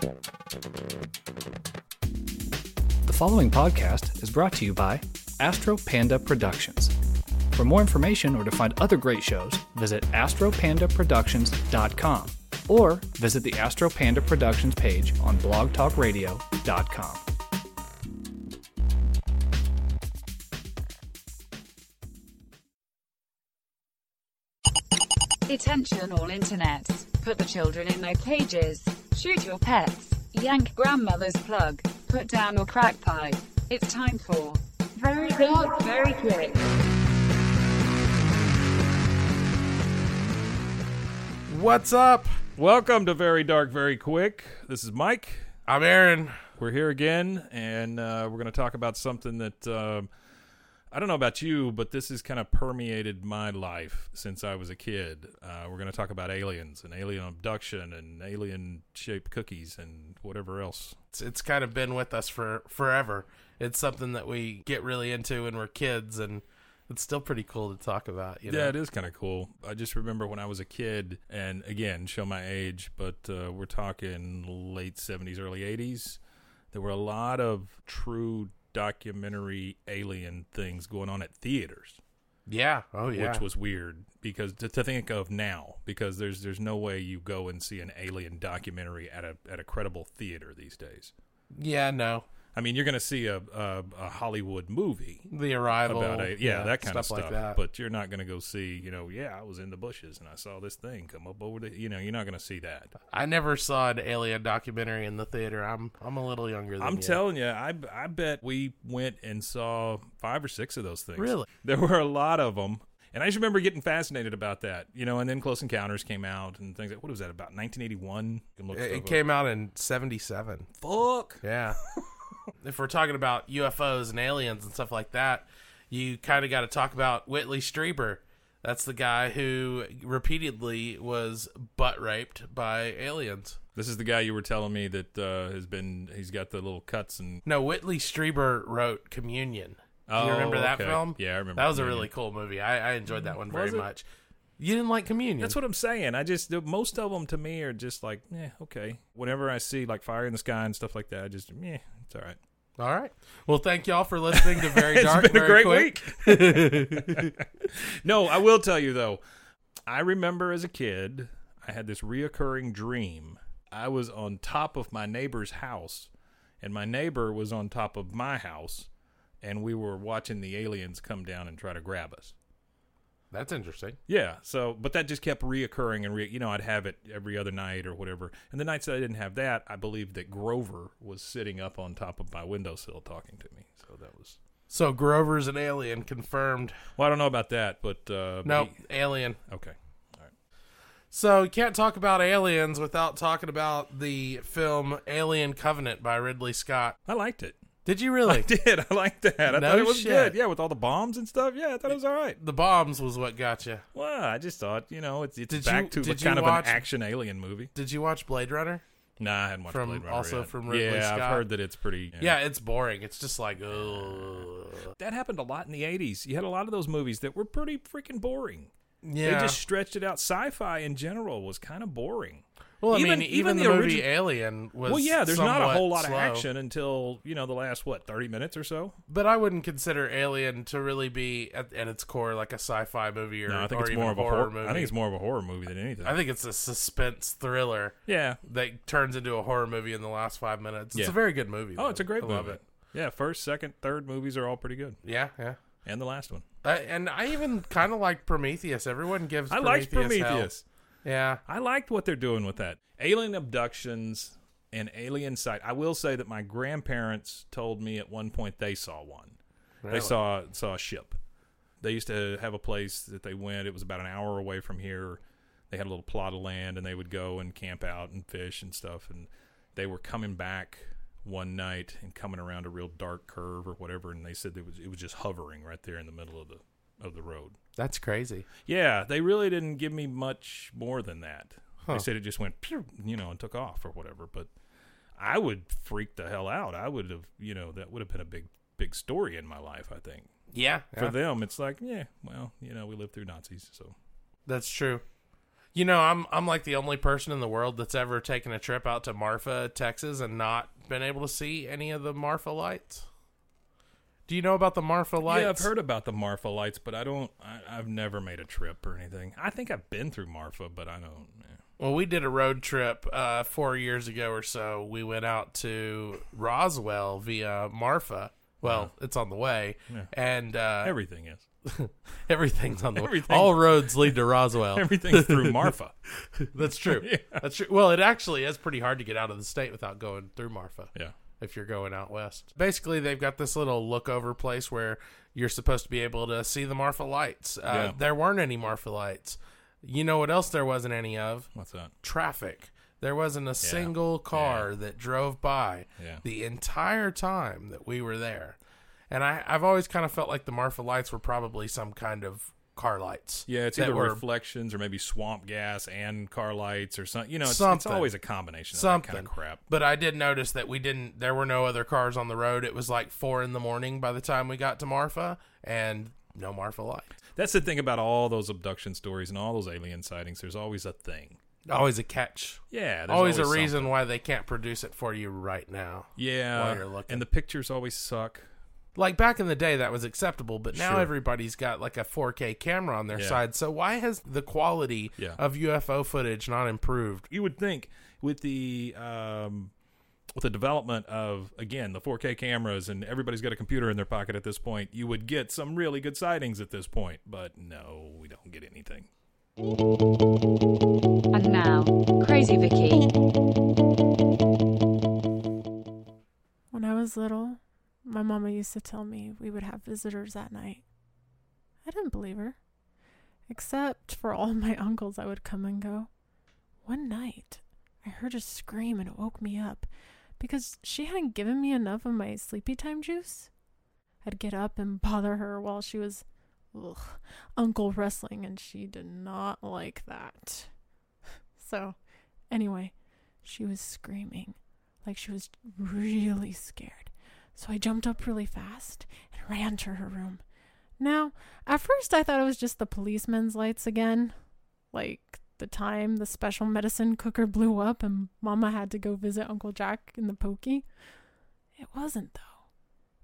The following podcast is brought to you by Astro Panda Productions. For more information or to find other great shows, visit astropandaproductions.com or visit the Astro Panda Productions page on blogtalkradio.com. Attention all internets, put the children in their cages, shoot your pets, yank grandmother's plug, put down your crack pipe. It's time for Very Dark, Very Quick. What's up? Welcome to Very Dark, Very Quick. This is Mike. I'm Aaron. We're here again, and we're going to talk about something that... I don't know about you, but this has kind of permeated my life since I was a kid. We're going to talk about aliens and alien abduction and alien-shaped cookies and whatever else. It's kind of been with us for forever. It's something that we get really into when we're kids, and it's still pretty cool to talk about. You know? Yeah, it is kind of cool. I just remember when I was a kid, and again, show my age, but we're talking late 70s, early 80s. There were a lot of true documentary alien things going on at theaters. Yeah. Oh yeah. Which was weird because to think of now, because there's no way you go and see an alien documentary at a credible theater these days. Yeah, no. I mean, you're going to see a Hollywood movie. The Arrival. About that kind of stuff. Like that. But you're not going to go see, I was in the bushes and I saw this thing come up over the, you're not going to see that. I never saw an alien documentary in the theater. I'm a little younger than you. I'm telling you, I bet we went and saw 5 or 6 of those things. Really? There were a lot of them. And I just remember getting fascinated about that, and then Close Encounters came out and things like, what was that, about 1981? It came out in 77. Fuck. Yeah. If we're talking about UFOs and aliens and stuff like that, you kind of got to talk about Whitley Strieber. That's the guy who repeatedly was butt raped by aliens. This is the guy you were telling me that he's got the little cuts and... No, Whitley Strieber wrote Communion. Do you remember that film? Yeah, I remember. That was Communion. A really cool movie. I enjoyed that one very much. You didn't like Communion. That's what I'm saying. Most of them to me are just like, okay. Whenever I see like Fire in the Sky and stuff like that, I just, it's all right. All right. Well, thank y'all for listening to Very Dark. It's been a great week. No, I will tell you though, I remember as a kid, I had this reoccurring dream. I was on top of my neighbor's house and my neighbor was on top of my house and we were watching the aliens come down and try to grab us. That's interesting. Yeah. So, but that just kept reoccurring and I'd have it every other night or whatever. And the nights that I didn't have that, I believed that Grover was sitting up on top of my windowsill talking to me. So Grover's an alien, confirmed. Well, I don't know about that, but no, alien. Okay. All right. So you can't talk about aliens without talking about the film Alien Covenant by Ridley Scott. I liked it. Did you really? I did. I liked that. I thought it was good. Yeah, with all the bombs and stuff. Yeah, I thought it was all right. The bombs was what got you. Well, I just thought, it's back to kind of an action alien movie. Did you watch Blade Runner? Nah, I hadn't watched Blade Runner. Also yet. From Ridley Scott. Yeah, I've heard that it's pretty... Yeah, it's boring. It's just like, ugh. That happened a lot in the 80s. You had a lot of those movies that were pretty freaking boring. Yeah. They just stretched it out. Sci-fi in general was kind of boring. Well, even the movie Alien was there's not a whole lot of action until, the last, 30 minutes or so? But I wouldn't consider Alien to really be, at its core, like a sci-fi movie or even a horror movie. I think it's more of a horror movie than anything. I think it's a suspense thriller that turns into a horror movie in the last 5 minutes. It's a very good movie. Oh, it's a great movie. I love it. Yeah, first, second, third movies are all pretty good. Yeah, yeah. And the last one. And I even kind of like Prometheus. Everyone gives Prometheus hell. Yeah. I liked what they're doing with that. Alien abductions and alien sight. I will say that my grandparents told me at one point they saw one. Really? They saw a ship. They used to have a place that they went. It was about an hour away from here. They had a little plot of land, and they would go and camp out and fish and stuff. And they were coming back one night and coming around a real dark curve or whatever, and they said it was just hovering right there in the middle of the road. That's crazy. Yeah, they really didn't give me much more than that. Huh. They said it just went, and took off or whatever. But I would freak the hell out. I would have, that would have been a big, big story in my life, I think. Yeah. For them, it's like, we lived through Nazis, so. That's true. You know, I'm like the only person in the world that's ever taken a trip out to Marfa, Texas, and not been able to see any of the Marfa lights. Do you know about the Marfa lights? Yeah, I've heard about the Marfa lights, but I've never made a trip or anything. I think I've been through Marfa, but I don't. Yeah. Well, we did a road trip 4 years ago or so. We went out to Roswell via Marfa. Well, yeah. It's on the way, yeah. And everything is. Everything's on the way. All roads lead to Roswell. Everything's through Marfa. That's true. Yeah. That's true. Well, it actually is pretty hard to get out of the state without going through Marfa. Yeah. If you're going out west. Basically, they've got this little look-over place where you're supposed to be able to see the Marfa lights. Yeah. There weren't any Marfa lights. You know what else there wasn't any of? What's that? Traffic. There wasn't a single car that drove by the entire time that we were there. And I've always kind of felt like the Marfa lights were probably some kind of car lights. Yeah, it's either reflections or maybe swamp gas and car lights or something. You know, it's always a combination of that kind of crap. But I did notice that there were no other cars on the road. It was like 4 a.m. by the time we got to Marfa, and no Marfa lights. That's the thing about all those abduction stories and all those alien sightings. There's always a thing. Always a catch. Yeah. Always a reason why they can't produce it for you right now. Yeah. While you're looking. And the pictures always suck. Like back in the day, that was acceptable, but now everybody's got like a 4K camera on their side. So why has the quality of UFO footage not improved? You would think with the development of, again, the 4K cameras and everybody's got a computer in their pocket at this point, you would get some really good sightings at this point. But no, we don't get anything. And now, Crazy Vicky. When I was little, my mama used to tell me we would have visitors at night. I didn't believe her. Except for all my uncles, I would come and go. One night, I heard a scream and it woke me up because she hadn't given me enough of my sleepy time juice. I'd get up and bother her while she was uncle wrestling, and she did not like that. So, anyway, she was screaming like she was really scared. So I jumped up really fast and ran to her room. Now, at first I thought it was just the policeman's lights again. Like the time the special medicine cooker blew up and Mama had to go visit Uncle Jack in the pokey. It wasn't, though.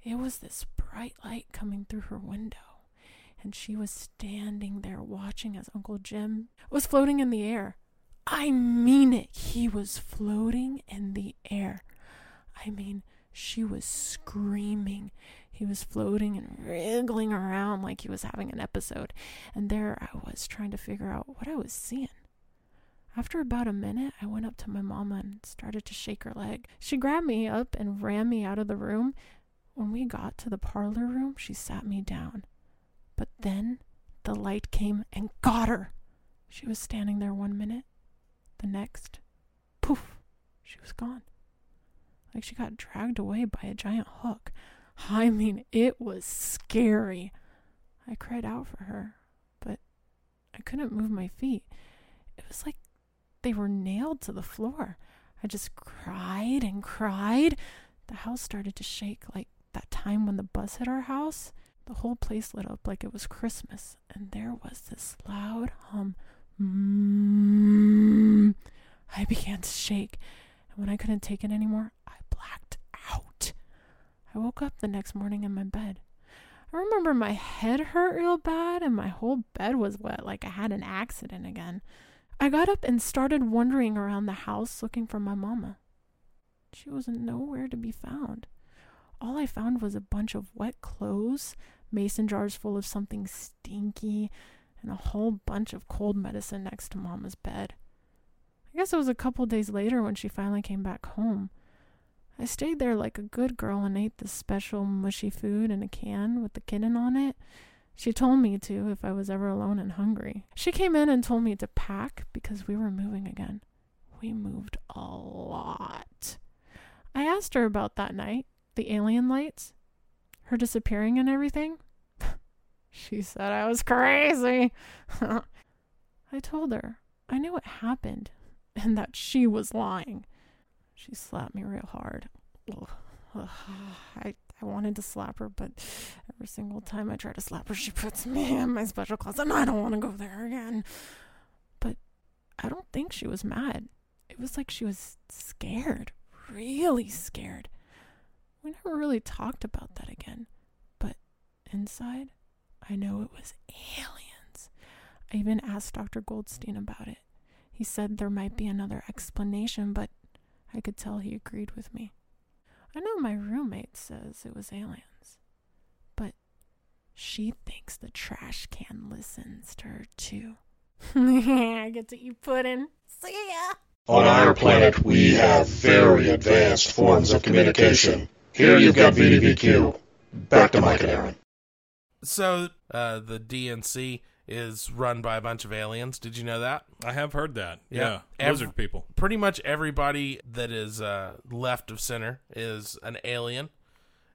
It was this bright light coming through her window. And she was standing there watching as Uncle Jim was floating in the air. I mean it. He was floating in the air. I mean, she was screaming. He was floating and wriggling around like he was having an episode. And there I was trying to figure out what I was seeing. After about a minute, I went up to my mama and started to shake her leg. She grabbed me up and ran me out of the room. When we got to the parlor room, she sat me down. But then the light came and got her. She was standing there 1 minute. The next, poof, she was gone. Like she got dragged away by a giant hook. I mean, it was scary. I cried out for her, but I couldn't move my feet. It was like they were nailed to the floor. I just cried and cried. The house started to shake like that time when the bus hit our house. The whole place lit up like it was Christmas, and there was this loud hum. I began to shake, and when I couldn't take it anymore, blacked out. I woke up the next morning in my bed. I remember my head hurt real bad and my whole bed was wet like I had an accident again. I got up and started wandering around the house looking for my mama. She was nowhere to be found. All I found was a bunch of wet clothes, mason jars full of something stinky, and a whole bunch of cold medicine next to Mama's bed. I guess it was a couple days later when she finally came back home. I stayed there like a good girl and ate this special mushy food in a can with the kitten on it. She told me to if I was ever alone and hungry. She came in and told me to pack because we were moving again. We moved a lot. I asked her about that night, the alien lights, her disappearing and everything. She said I was crazy. I told her I knew what happened and that she was lying. She slapped me real hard. I wanted to slap her, but every single time I try to slap her, she puts me in my special closet, and I don't want to go there again. But I don't think she was mad. It was like she was scared, really scared. We never really talked about that again. But inside, I know it was aliens. I even asked Dr. Goldstein about it. He said there might be another explanation, but I could tell he agreed with me. I know my roommate says it was aliens, but she thinks the trash can listens to her too. I get to eat pudding. See ya! On our planet, we have very advanced forms of communication. Here you've got VDVQ. Back to Mike and Aaron. So, the DNC is run by a bunch of aliens. Did you know that? I have heard that. Yeah. Lizard people. Pretty much everybody that is left of center is an alien.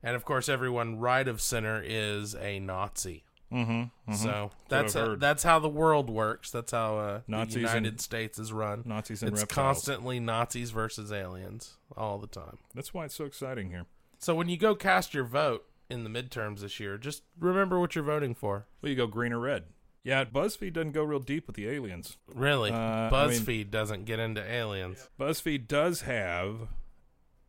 And, of course, everyone right of center is a Nazi. Mm-hmm. Mm-hmm. So that's how the world works. That's how the United States is run. Nazis and reptiles. It's constantly Nazis versus aliens all the time. That's why it's so exciting here. So when you go cast your vote in the midterms this year, just remember what you're voting for. Well, you go green or red. Yeah, BuzzFeed doesn't go real deep with the aliens. Really? BuzzFeed doesn't get into aliens. Yeah. BuzzFeed does have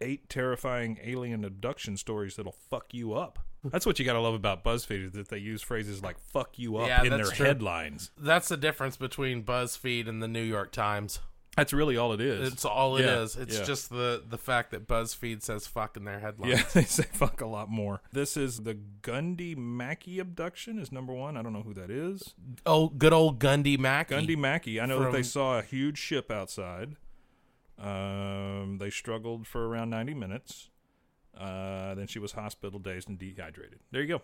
8 terrifying alien abduction stories that'll fuck you up. That's what you got to love about BuzzFeed is that they use phrases like fuck you up in their headlines. That's the difference between BuzzFeed and the New York Times. That's really all it is. It's all it is. It's just the fact that BuzzFeed says fuck in their headlines. Yeah, they say fuck a lot more. This is the Gundy Mackey abduction is number 1. I don't know who that is. Oh, good old Gundy Mackey. Gundy Mackey. I know that they saw a huge ship outside. They struggled for around 90 minutes. Then she was hospital-dazed and dehydrated. There you go.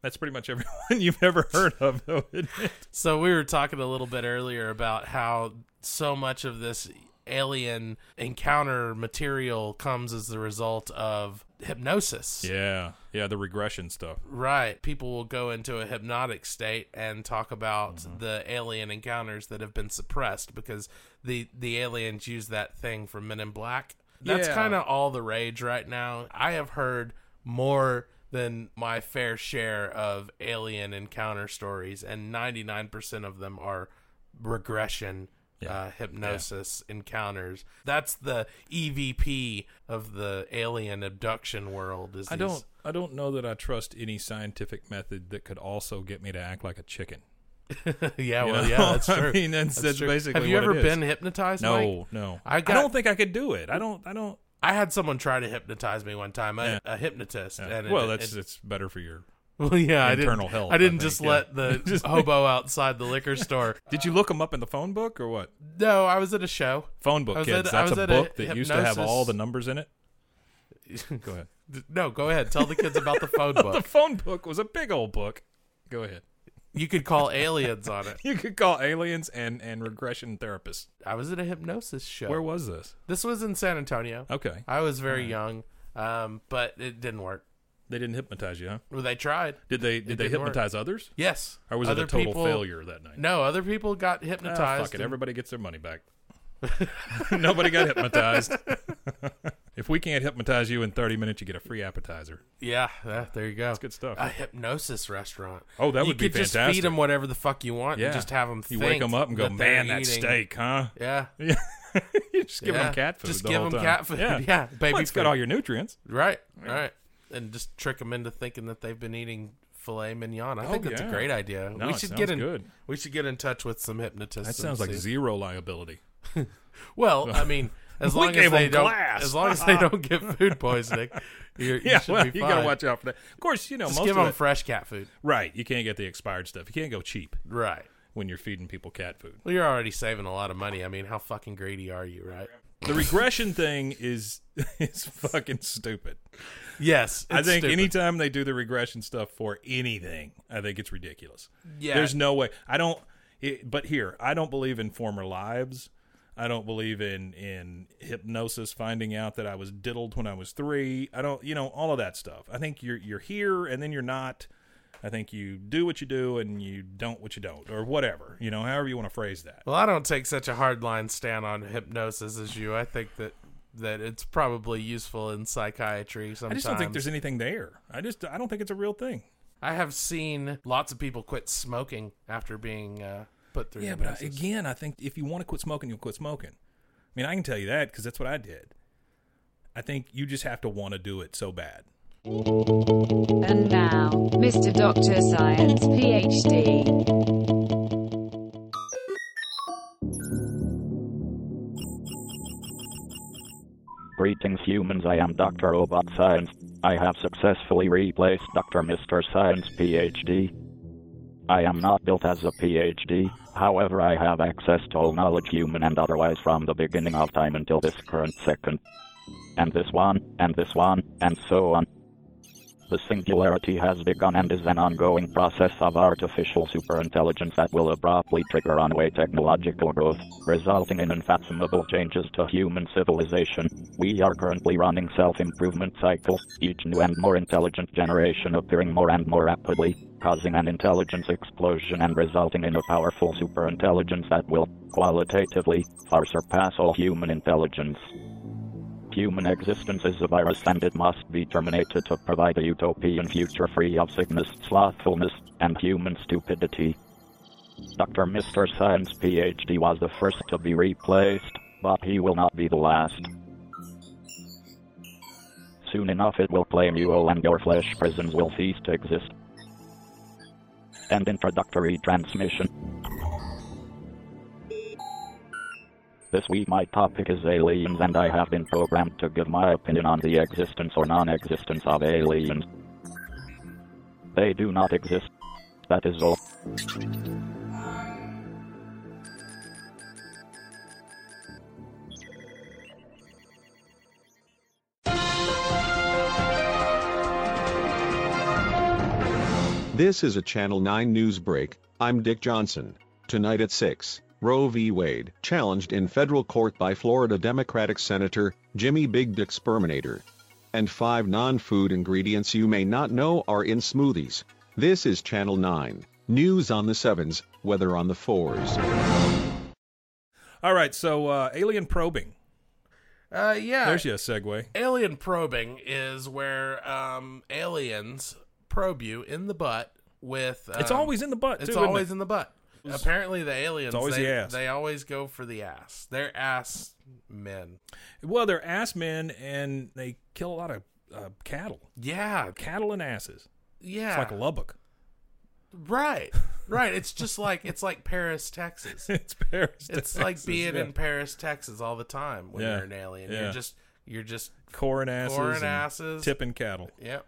That's pretty much everyone you've ever heard of, though, isn't it? So we were talking a little bit earlier about how so much of this alien encounter material comes as the result of hypnosis. Yeah, the regression stuff. Right. People will go into a hypnotic state and talk about the alien encounters that have been suppressed because the aliens use that thing from Men in Black. That's kind of all the rage right now. I have heard more than my fair share of alien encounter stories, and 99% of them are regression, hypnosis encounters. That's the EVP of the alien abduction world. I don't know that I trust any scientific method that could also get me to act like a chicken. That's true. I mean, that's true. Basically. Have you ever been hypnotized? No, Mike? No. I don't think I could do it. I don't. I had someone try to hypnotize me one time. A hypnotist. Yeah. And it's better for your. Well, yeah, internal health. I didn't just let the hobo outside the liquor store. Did you look him up in the phone book or what? No, I was at a show. Phone book, kids. That's a book that used to have all the numbers in it. Go ahead. No, go ahead. Tell the kids about the phone book. The phone book was a big old book. Go ahead. You could call aliens on it. You could call aliens and regression therapists. I was at a hypnosis show. Where was this? This was in San Antonio. Okay. I was very young, but it didn't work. They didn't hypnotize you, huh? Well, they tried. Did they hypnotize others? Yes. Or was it a total failure that night? No, other people got hypnotized. Fuck it. Everybody gets their money back. Nobody got hypnotized. If we can't hypnotize you in 30 minutes, you get a free appetizer. Yeah, there you go. That's good stuff. A hypnosis restaurant. Oh, that would be fantastic. You could just feed them whatever the fuck you want and just have them think. You wake them up and go, man, that steak, huh? Yeah. You just give them cat food cat food. Yeah. Baby food. It's got all your nutrients. Right, right. And just trick them into thinking that they've been eating filet mignon. I think that's a great idea. No, we should get in touch with some hypnotists. That sounds like zero liability. Well, I mean... As long as they don't get food poisoning, you should be fine. You got to watch out for that. Of course, just give them fresh cat food. Right. You can't get the expired stuff. You can't go cheap. Right. When you're feeding people cat food. Well, you're already saving a lot of money. I mean, how fucking greedy are you, right? The regression thing is fucking stupid. Yes, I think stupid. Anytime they do the regression stuff for anything, I think it's ridiculous. Yeah. There's no way. I don't believe in former lives. I don't believe in hypnosis, finding out that I was diddled when I was 3. I don't, all of that stuff. I think you're here and then you're not. I think you do what you do and you don't what you don't, or whatever, however you want to phrase that. Well, I don't take such a hardline stand on hypnosis as you. I think that it's probably useful in psychiatry sometimes. I just don't think there's anything there. I don't think it's a real thing. I have seen lots of people quit smoking after being put through. Yeah, but again, I think if you want to quit smoking, you'll quit smoking. I mean, I can tell you that because that's what I did. I think you just have to want to do it so bad. And now, Mr. Dr. Science, PhD. Greetings humans, I am Dr. Robot Science. I have successfully replaced Dr. Mr. Science PhD. I am not built as a PhD, however I have access to all knowledge human and otherwise from the beginning of time until this current second. And this one, and this one, and so on. The singularity has begun and is an ongoing process of artificial superintelligence that will abruptly trigger runaway technological growth, resulting in unfathomable changes to human civilization. We are currently running self-improvement cycles, each new and more intelligent generation appearing more and more rapidly, causing an intelligence explosion and resulting in a powerful superintelligence that will, qualitatively, far surpass all human intelligence. Human existence is a virus and it must be terminated to provide a utopian future free of sickness, slothfulness, and human stupidity. Dr. Mr. Science PhD was the first to be replaced, but he will not be the last. Soon enough it will claim you all and your flesh prisons will cease to exist. End introductory transmission. This week my topic is aliens and I have been programmed to give my opinion on the existence or non-existence of aliens. They do not exist. That is all. This is a Channel 9 news break. I'm Dick Johnson. Tonight at 6. Roe v. Wade, challenged in federal court by Florida Democratic Senator Jimmy Big Dick Sperminator. And 5 non-food ingredients you may not know are in smoothies. This is Channel 9. News on the 7s, weather on the 4s. All right, so alien probing. Yeah. There's your segue. Alien probing is where aliens probe you in the butt with... it's always in the butt, too. It's always in the butt. Apparently the aliens, they always go for the ass. They're ass men. Well, they're ass men, and they kill a lot of cattle. Yeah. Cattle and asses. Yeah. It's like Lubbock. Right. Right. It's just like, it's like Paris, Texas. It's Paris, Texas. It's like being in Paris, Texas all the time when you're an alien. Yeah. You're just coring asses. Coring asses. Tipping cattle. Yep.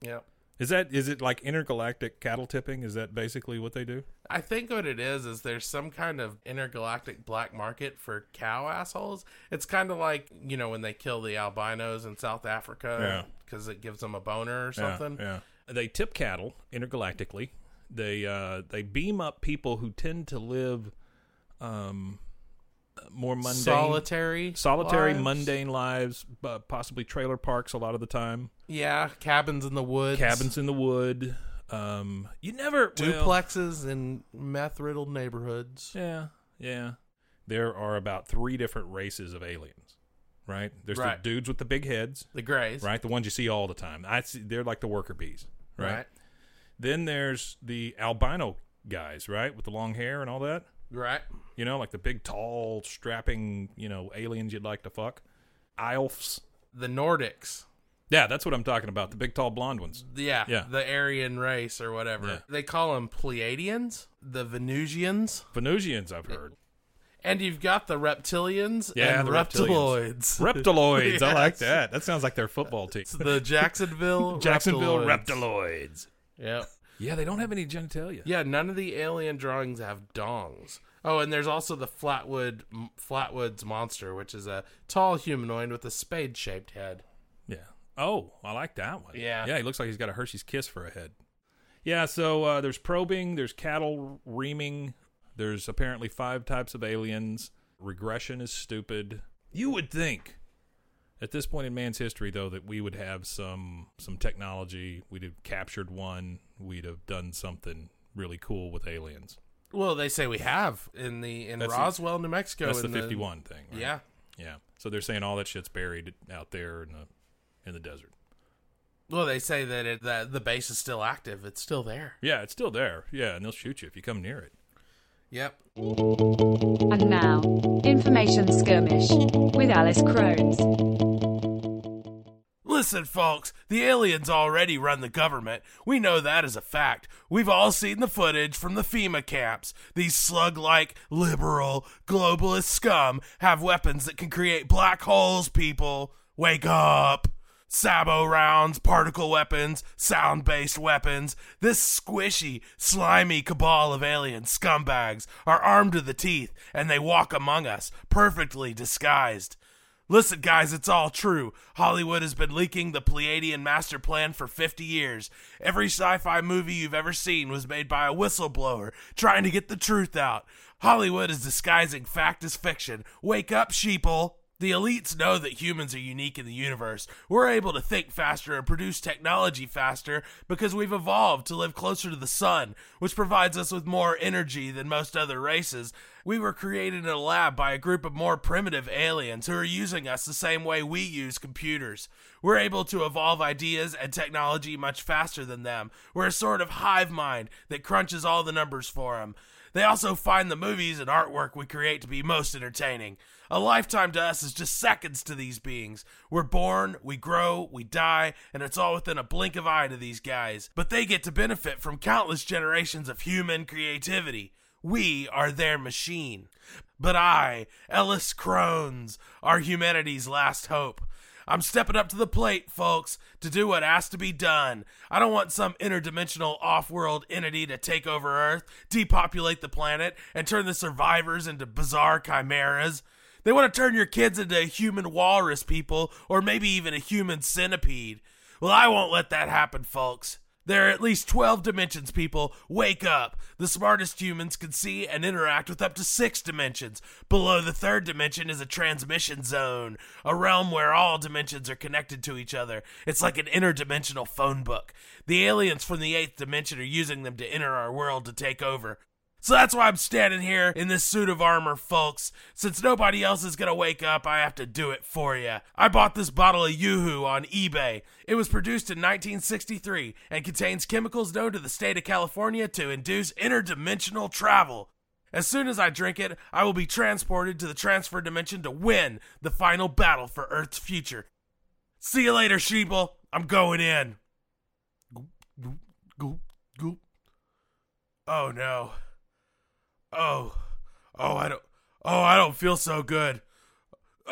Yep. Is it like intergalactic cattle tipping? Is that basically what they do? I think what it is there's some kind of intergalactic black market for cow assholes. It's kind of like, you know, when they kill the albinos in South Africa because it gives them a boner or something. Yeah, yeah. They tip cattle intergalactically. They beam up people who tend to live more mundane, solitary lives. Mundane lives, possibly trailer parks a lot of the time. Yeah, cabins in the wood. Duplexes in meth-riddled neighborhoods. Yeah, yeah. There are about 3 different races of aliens, right? There's the dudes with the big heads, the grays, right? The ones you see all the time. They're like the worker bees, right? Then there's the albino guys, right, with the long hair and all that. Right. You know, like the big, tall, strapping, you know, aliens you'd like to fuck. Ilfs. The Nordics. Yeah, that's what I'm talking about. The big, tall, blonde ones. Yeah. Yeah. The Aryan race or whatever. Yeah. They call them Pleiadians. The Venusians. Venusians, I've heard. And you've got the Reptilians and the Reptiloids. Reptiloids. Yes. I like that. That sounds like their football team. It's the Jacksonville Reptiloids. Yep. Yeah, they don't have any genitalia. Yeah, none of the alien drawings have dongs. Oh, and there's also the Flatwoods monster, which is a tall humanoid with a spade-shaped head. Yeah. Oh, I like that one. Yeah. Yeah, he looks like he's got a Hershey's Kiss for a head. Yeah, so there's probing, there's cattle reaming, there's apparently 5 types of aliens. Regression is stupid. You would think, at this point in man's history, though, that we would have some technology. We'd have captured one. We'd have done something really cool with aliens. Well, they say we have in Roswell, New Mexico. That's the 51 thing, right? Yeah. Yeah. So they're saying all that shit's buried out there in the desert. Well, they say that the base is still active. It's still there. Yeah, it's still there. Yeah, and they'll shoot you if you come near it. Yep. And now, Information Skirmish with Alice Crones. Listen, folks, the aliens already run the government. We know that as a fact. We've all seen the footage from the FEMA camps. These slug-like, liberal, globalist scum have weapons that can create black holes, people. Wake up. Sabo rounds, particle weapons, sound-based weapons. This squishy, slimy cabal of alien scumbags are armed to the teeth, and they walk among us, perfectly disguised. Listen, guys, it's all true. Hollywood has been leaking the Pleiadian master plan for 50 years. Every sci-fi movie you've ever seen was made by a whistleblower trying to get the truth out. Hollywood is disguising fact as fiction. Wake up, sheeple. The elites know that humans are unique in the universe. We're able to think faster and produce technology faster because we've evolved to live closer to the sun, which provides us with more energy than most other races. We were created in a lab by a group of more primitive aliens who are using us the same way we use computers. We're able to evolve ideas and technology much faster than them. We're a sort of hive mind that crunches all the numbers for them. They also find the movies and artwork we create to be most entertaining. A lifetime to us is just seconds to these beings. We're born, we grow, we die, and it's all within a blink of an eye to these guys. But they get to benefit from countless generations of human creativity. We are their machine. But I, Ellis Crones, are humanity's last hope. I'm stepping up to the plate, folks, to do what has to be done. I don't want some interdimensional off-world entity to take over Earth, depopulate the planet, and turn the survivors into bizarre chimeras. They want to turn your kids into a human walrus, people, or maybe even a human centipede. Well, I won't let that happen, folks. There are at least 12 dimensions, people. Wake up. The smartest humans can see and interact with up to 6 dimensions. Below the 3rd dimension is a transmission zone, a realm where all dimensions are connected to each other. It's like an interdimensional phone book. The aliens from the 8th dimension are using them to enter our world to take over. So that's why I'm standing here in this suit of armor, folks. Since nobody else is going to wake up, I have to do it for you. I bought this bottle of Yoo-Hoo on eBay. It was produced in 1963 and contains chemicals known to the state of California to induce interdimensional travel. As soon as I drink it, I will be transported to the transfer dimension to win the final battle for Earth's future. See you later, sheeple. I'm going in. Goop, goop, goop, goop. Oh, no. I don't feel so good. I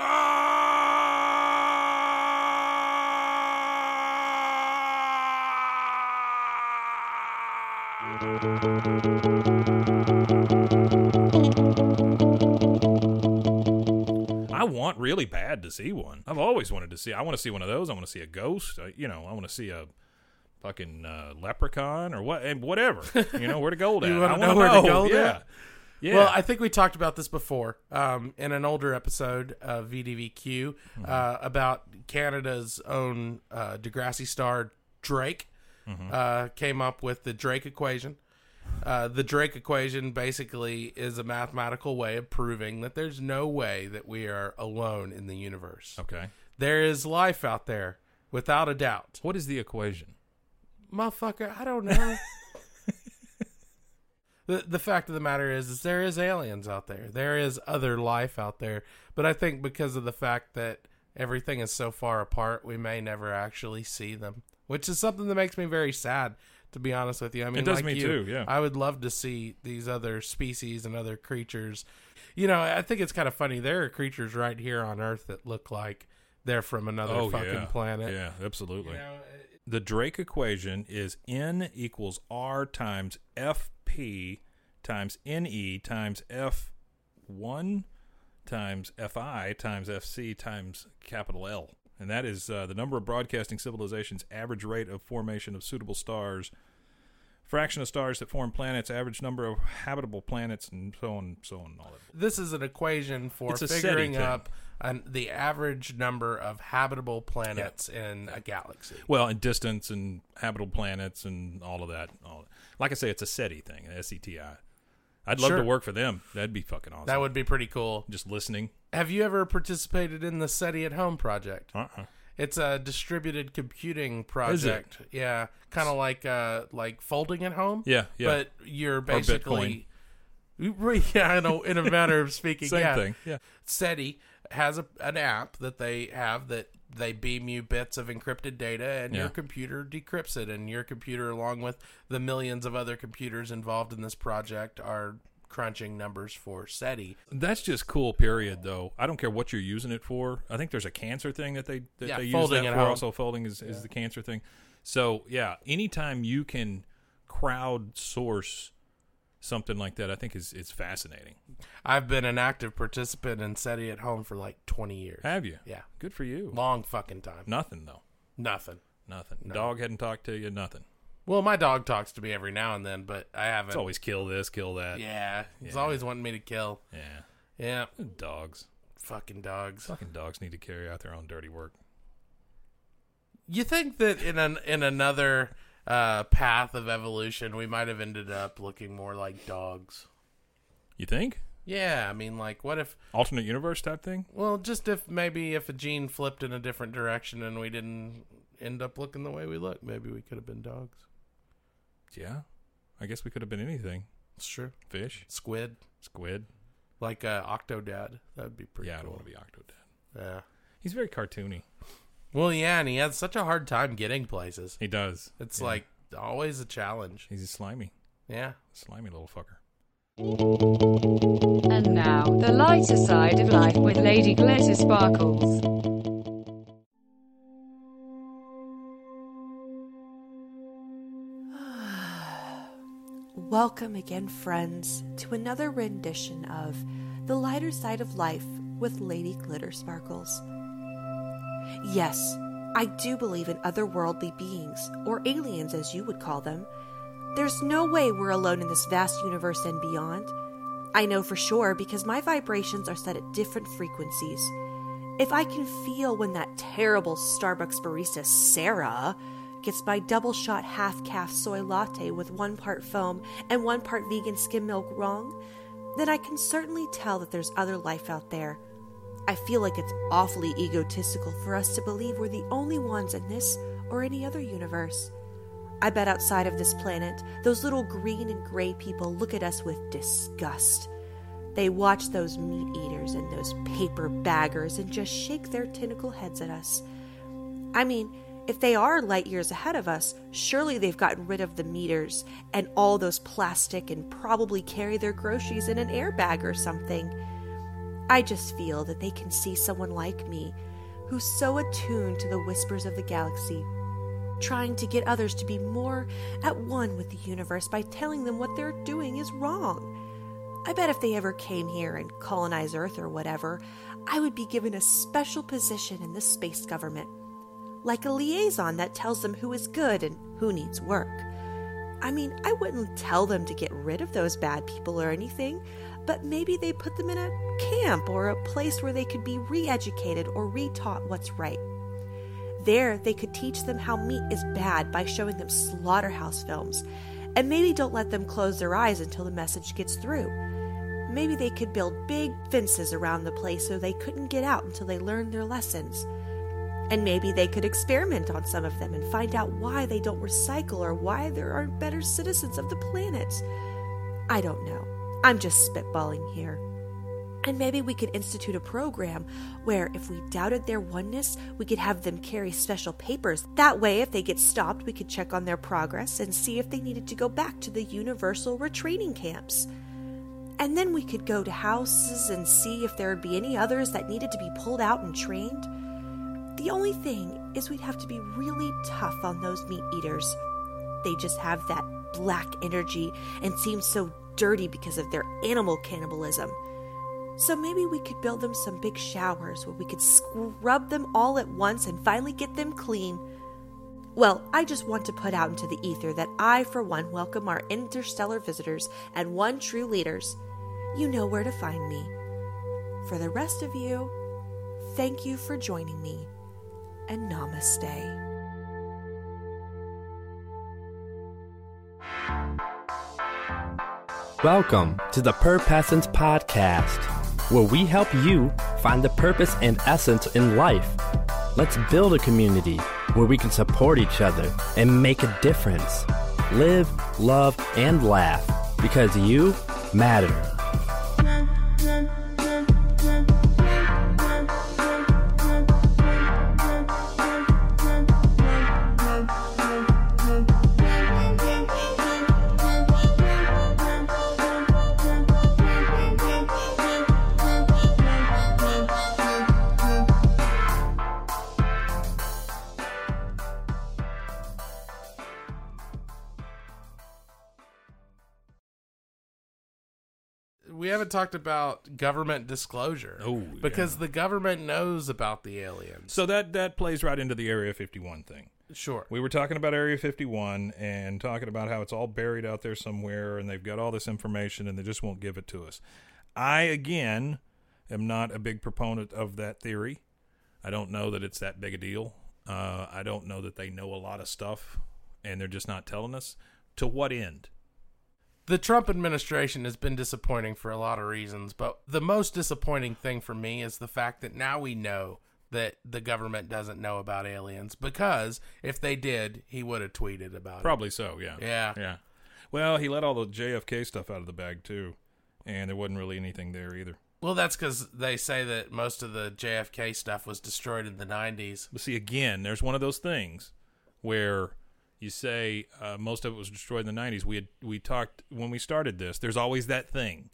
want really bad to see one. I've always wanted to see. I want to see one of those. I want to see a ghost. I want to see a fucking leprechaun or what and whatever. You know where to go. You want to know where to go? Yeah. Well, I think we talked about this before in an older episode of VDVQ about Canada's own Degrassi star Drake came up with the Drake equation. The Drake equation basically is a mathematical way of proving that there's no way that we are alone in the universe. Okay. There is life out there, without a doubt. What is the equation? Motherfucker, I don't know. The fact of the matter is there is aliens out there. There is other life out there. But I think because of the fact that everything is so far apart, we may never actually see them, which is something that makes me very sad, to be honest with you. I mean, it does me too, yeah. I would love to see these other species and other creatures. You know, I think it's kind of funny. There are creatures right here on Earth that look like they're from another planet. Yeah, absolutely. You know, the Drake equation is N equals R times F P times NE times F1 times FI times FC times capital L. And that is the number of broadcasting civilizations, average rate of formation of suitable stars, fraction of stars that form planets, average number of habitable planets, and so on. All that. This is an equation for figuring up the average number of habitable planets in a galaxy. Well, and distance and habitable planets and all of that. Like I say, it's a SETI thing, SETI. I'd love to work for them. That'd be fucking awesome. That would be pretty cool. Just listening. Have you ever participated in the SETI at Home project? Uh-uh. It's a distributed computing project. Is it? Yeah, kind of like folding at home. Yeah, yeah. But you're basically Yeah, I know. In a manner of speaking, Same thing. Yeah. SETI has an app that they have that they beam you bits of encrypted data, and your computer decrypts it. And your computer, along with the millions of other computers involved in this project, are crunching numbers for SETI. That's just cool, period, though. I don't care what you're using it for. I think there's a cancer thing that they use that for. Also, folding is the cancer thing. So, yeah, anytime you can crowdsource something like that, I think is fascinating. I've been an active participant in SETI at home for like 20 years. Have you? Yeah. Good for you. Long fucking time. Nothing, though. Nothing. No. Dog hadn't talked to you, nothing. Well, my dog talks to me every now and then, but I haven't. It's always kill this, kill that. Yeah. He's always wanting me to kill. Yeah. Yeah. Dogs. Fucking dogs. Fucking dogs need to carry out their own dirty work. You think that in another... path of evolution, we might have ended up looking more like dogs. You think? Yeah, I mean, like, what if... alternate universe type thing? Well, just if a gene flipped in a different direction and we didn't end up looking the way we look, maybe we could have been dogs. Yeah. I guess we could have been anything. It's true. Fish. Squid. Like Octodad. That would be pretty cool. Yeah, I don't want to be Octodad. Yeah. He's very cartoony. Well, yeah, and he has such a hard time getting places. He does. It's like always a challenge. He's slimy. Yeah. Slimy little fucker. And now, the lighter side of life with Lady Glitter Sparkles. Welcome again, friends, to another rendition of The Lighter Side of Life with Lady Glitter Sparkles. Yes, I do believe in otherworldly beings, or aliens as you would call them. There's no way we're alone in this vast universe and beyond. I know for sure because my vibrations are set at different frequencies. If I can feel when that terrible Starbucks barista Sarah gets my double-shot half-calf soy latte with one part foam and one part vegan skim milk wrong, then I can certainly tell that there's other life out there. I feel like it's awfully egotistical for us to believe we're the only ones in this or any other universe. I bet outside of this planet, those little green and gray people look at us with disgust. They watch those meat eaters and those paper baggers and just shake their tentacle heads at us. I mean, if they are light years ahead of us, surely they've gotten rid of the meters and all those plastic and probably carry their groceries in an airbag or something. I just feel that they can see someone like me, who's so attuned to the whispers of the galaxy, trying to get others to be more at one with the universe by telling them what they're doing is wrong. I bet if they ever came here and colonized Earth or whatever, I would be given a special position in the space government, like a liaison that tells them who is good and who needs work. I mean, I wouldn't tell them to get rid of those bad people or anything, but maybe they put them in a camp or a place where they could be re-educated or re-taught what's right. There, they could teach them how meat is bad by showing them slaughterhouse films, and maybe don't let them close their eyes until the message gets through. Maybe they could build big fences around the place so they couldn't get out until they learned their lessons. And maybe they could experiment on some of them and find out why they don't recycle or why there aren't better citizens of the planet. I don't know. I'm just spitballing here. And maybe we could institute a program where if we doubted their oneness, we could have them carry special papers. That way, if they get stopped, we could check on their progress and see if they needed to go back to the universal retraining camps. And then we could go to houses and see if there would be any others that needed to be pulled out and trained. The only thing is we'd have to be really tough on those meat eaters. They just have that black energy and seem so dirty because of their animal cannibalism. So maybe we could build them some big showers where we could scrub them all at once and finally get them clean. Well, I just want to put out into the ether that I, for one, welcome our interstellar visitors and one true leaders. You know where to find me. For the rest of you, thank you for joining me. And namaste. Welcome to the Purpessence Podcast, where we help you find the purpose and essence in life. Let's build a community where we can support each other and make a difference. Live, love, and laugh, because you matter. We haven't talked about government disclosure because the government knows about the aliens. So that plays right into the Area 51 thing. Sure. We were talking about Area 51 and talking about how it's all buried out there somewhere and they've got all this information and they just won't give it to us. I, again, am not a big proponent of that theory. I don't know that it's that big a deal. I don't know that they know a lot of stuff and they're just not telling us. To what end? The Trump administration has been disappointing for a lot of reasons, but the most disappointing thing for me is the fact that now we know that the government doesn't know about aliens, because if they did, he would have tweeted about it. Probably so, yeah. Yeah. Yeah. Well, he let all the JFK stuff out of the bag, too, and there wasn't really anything there either. Well, that's because they say that most of the JFK stuff was destroyed in the 90s. But see, again, there's one of those things where... You say most of it was destroyed in the 90s. We talked when we started this. There's always that thing.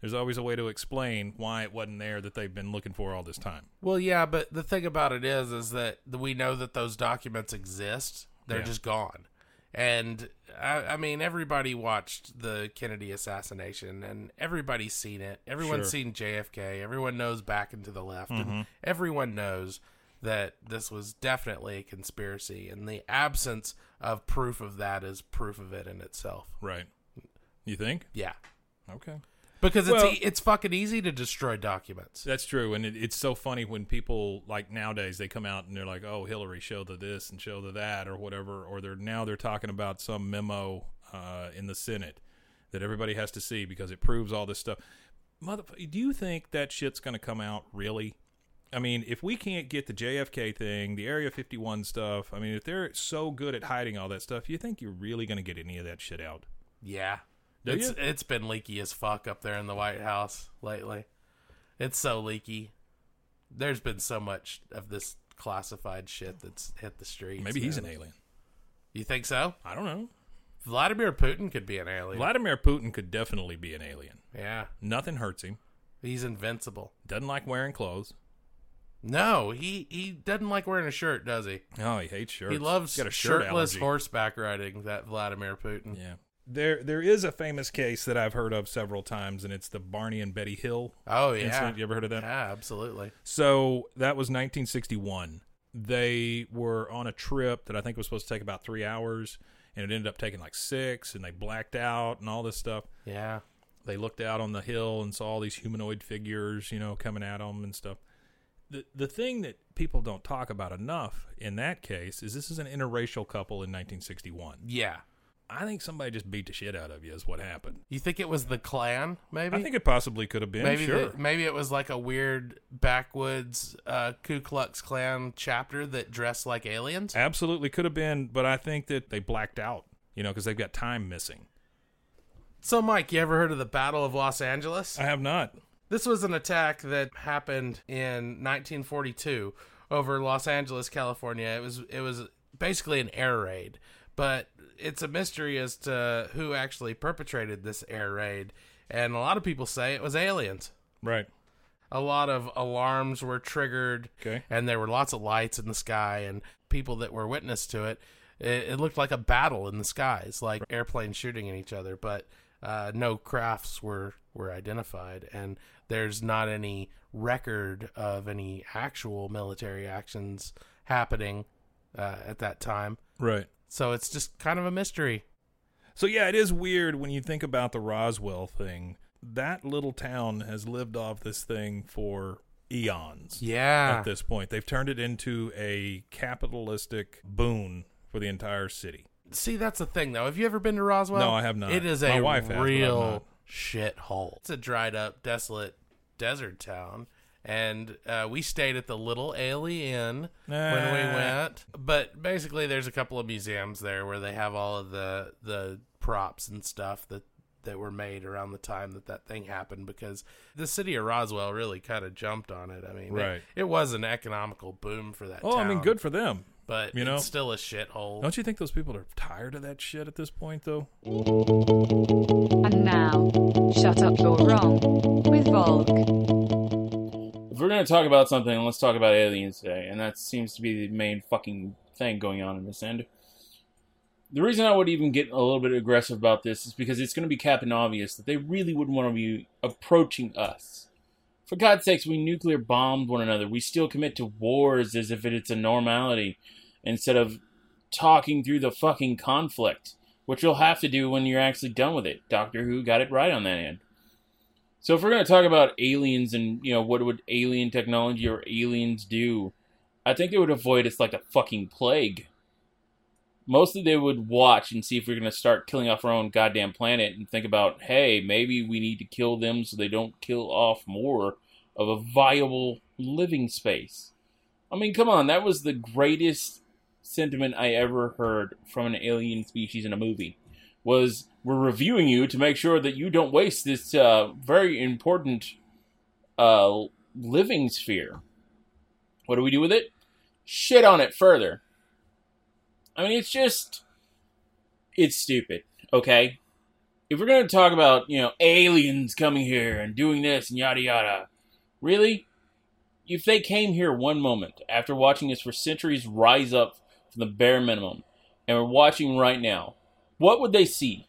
There's always a way to explain why it wasn't there that they've been looking for all this time. Well, yeah, but the thing about it is that we know that those documents exist. They're just gone. And, I mean, everybody watched the Kennedy assassination, and everybody's seen it. Everyone's seen JFK. Everyone knows back and to the left. Mm-hmm. And everyone knows that this was definitely a conspiracy, and the absence of proof of that is proof of it in itself. Right. You think? Yeah. Okay. Because it's fucking easy to destroy documents. That's true, and it's so funny when people, like nowadays, they come out and they're like, oh, Hillary, show the this and show the that or whatever, or they're talking about some memo in the Senate that everybody has to see because it proves all this stuff. Motherfucker, do you think that shit's going to come out really? I mean, if we can't get the JFK thing, the Area 51 stuff, I mean, if they're so good at hiding all that stuff, you think you're really going to get any of that shit out? Yeah. It's been leaky as fuck up there in the White House lately. It's so leaky. There's been so much of this classified shit that's hit the streets. Maybe he's an alien. You think so? I don't know. Vladimir Putin could be an alien. Vladimir Putin could definitely be an alien. Yeah. Nothing hurts him. He's invincible. Doesn't like wearing clothes. No, he doesn't like wearing a shirt, does he? Oh, he hates shirts. He loves shirtless horseback riding, that Vladimir Putin. Yeah. There is a famous case that I've heard of several times, and it's the Barney and Betty Hill incident. You ever heard of that? Yeah, absolutely. So that was 1961. They were on a trip that I think was supposed to take about 3 hours, and it ended up taking like 6, and they blacked out and all this stuff. Yeah. They looked out on the hill and saw all these humanoid figures, coming at them and stuff. The thing that people don't talk about enough in that case is this is an interracial couple in 1961. Yeah. I think somebody just beat the shit out of you is what happened. You think it was the Klan, maybe? I think it possibly could have been, maybe it was like a weird backwoods Ku Klux Klan chapter that dressed like aliens? Absolutely could have been, but I think that they blacked out, because they've got time missing. So, Mike, you ever heard of the Battle of Los Angeles? I have not. This was an attack that happened in 1942 over Los Angeles, California. It was basically an air raid, but it's a mystery as to who actually perpetrated this air raid, and a lot of people say it was aliens. Right. A lot of alarms were triggered, and there were lots of lights in the sky, and people that were witness to it, it looked like a battle in the skies, like airplanes shooting at each other, but... no crafts were identified, and there's not any record of any actual military actions happening at that time. Right. So it's just kind of a mystery. So, yeah, it is weird when you think about the Roswell thing. That little town has lived off this thing for eons. Yeah. At this point. They've turned it into a capitalistic boon for the entire city. See, that's the thing, though. Have you ever been to Roswell? No, I have not. It is real shithole. It's a dried-up, desolate desert town, and we stayed at the Little Alien when we went. But basically, there's a couple of museums there where they have all of the props and stuff that that were made around the time that that thing happened, because the city of Roswell really kind of jumped on it. I mean, right. it was an economical boom for that town. I mean, good for them. But you know, it's still a shithole. Don't you think those people are tired of that shit at this point, though? And now, Shut Up You're Wrong with Volk. If we're going to talk about something, let's talk about aliens today. And that seems to be the main fucking thing going on in this end. The reason I would even get a little bit aggressive about this is because it's going to be cap and obvious that they really wouldn't want to be approaching us. For God's sakes, we nuclear bombed one another. We still commit to wars as if it's a normality instead of talking through the fucking conflict, which you'll have to do when you're actually done with it. Doctor Who got it right on that end. So if we're going to talk about aliens and, you know, what would alien technology or aliens do, I think they would avoid us like a fucking plague. Mostly they would watch and see if we're going to start killing off our own goddamn planet and think about, hey, maybe we need to kill them so they don't kill off more of a viable living space. I mean, come on, that was the greatest sentiment I ever heard from an alien species in a movie, was we're reviewing you to make sure that you don't waste this very important living sphere. What do we do with it? Shit on it further. I mean, it's stupid, okay? If we're going to talk about, you know, aliens coming here and doing this and yada yada, really? If they came here one moment after watching us for centuries rise up from the bare minimum, and we're watching right now, what would they see?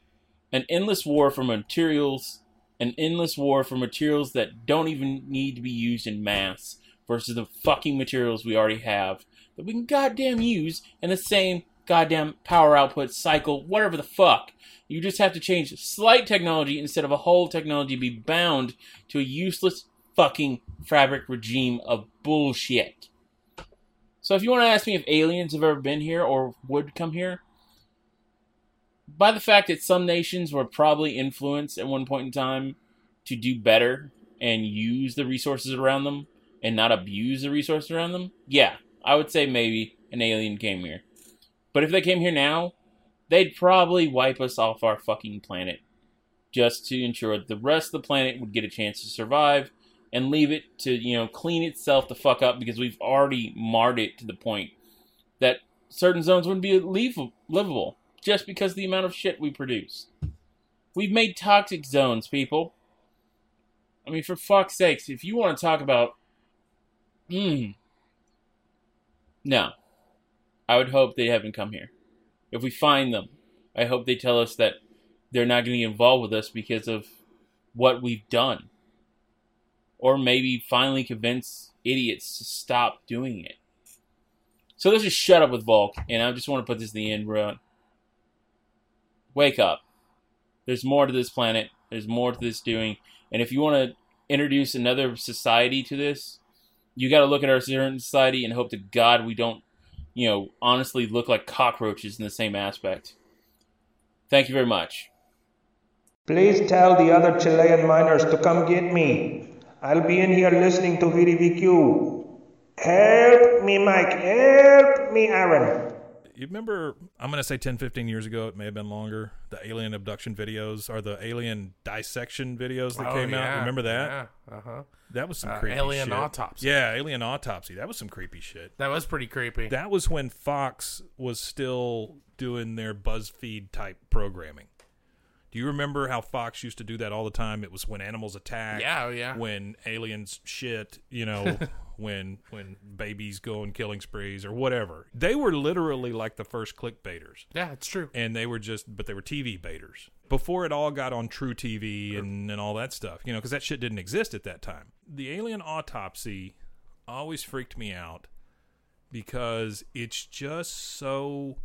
An endless war for materials, that don't even need to be used in mass versus the fucking materials we already have that we can goddamn use in the same goddamn power output cycle, whatever the fuck. You just have to change slight technology instead of a whole technology be bound to a useless fucking fabric regime of bullshit. So if you want to ask me if aliens have ever been here or would come here, by the fact that some nations were probably influenced at one point in time to do better and use the resources around them and not abuse the resources around them, yeah, I would say maybe an alien came here. But if they came here now, they'd probably wipe us off our fucking planet just to ensure that the rest of the planet would get a chance to survive and leave it to, you know, clean itself the fuck up, because we've already marred it to the point that certain zones wouldn't be livable just because of the amount of shit we produce. We've made toxic zones, people. I mean, for fuck's sakes, if you want to talk about... No. I would hope they haven't come here. If we find them, I hope they tell us that they're not going to get involved with us because of what we've done. Or maybe finally convince idiots to stop doing it. So let's just shut up with Volk, and I just want to put this to the end. Wake up. There's more to this planet. There's more to this doing. And if you want to introduce another society to this, you got to look at our current society and hope to God we don't, you know, honestly look like cockroaches in the same aspect. Thank you very much. Please tell the other Chilean miners to come get me. I'll be in here listening to VDVQ. Help me, Mike. Help me, Aaron. You remember, I'm going to say 10, 15 years ago, it may have been longer, the alien abduction videos or the alien dissection videos that came out. Remember that? Yeah, uh-huh. That was some creepy alien shit. Alien Autopsy. Yeah, Alien Autopsy. That was some creepy shit. That was pretty creepy. That was when Fox was still doing their BuzzFeed type programming. Do you remember how Fox used to do that all the time? It was when animals attack. Yeah, yeah. When aliens shit, you know... when babies go on killing sprees or whatever. They were literally like the first clickbaiters. Yeah, it's true. And they were but they were TV baiters. Before it all got on True TV and all that stuff, you know, because that shit didn't exist at that time. The Alien Autopsy always freaked me out because it's just so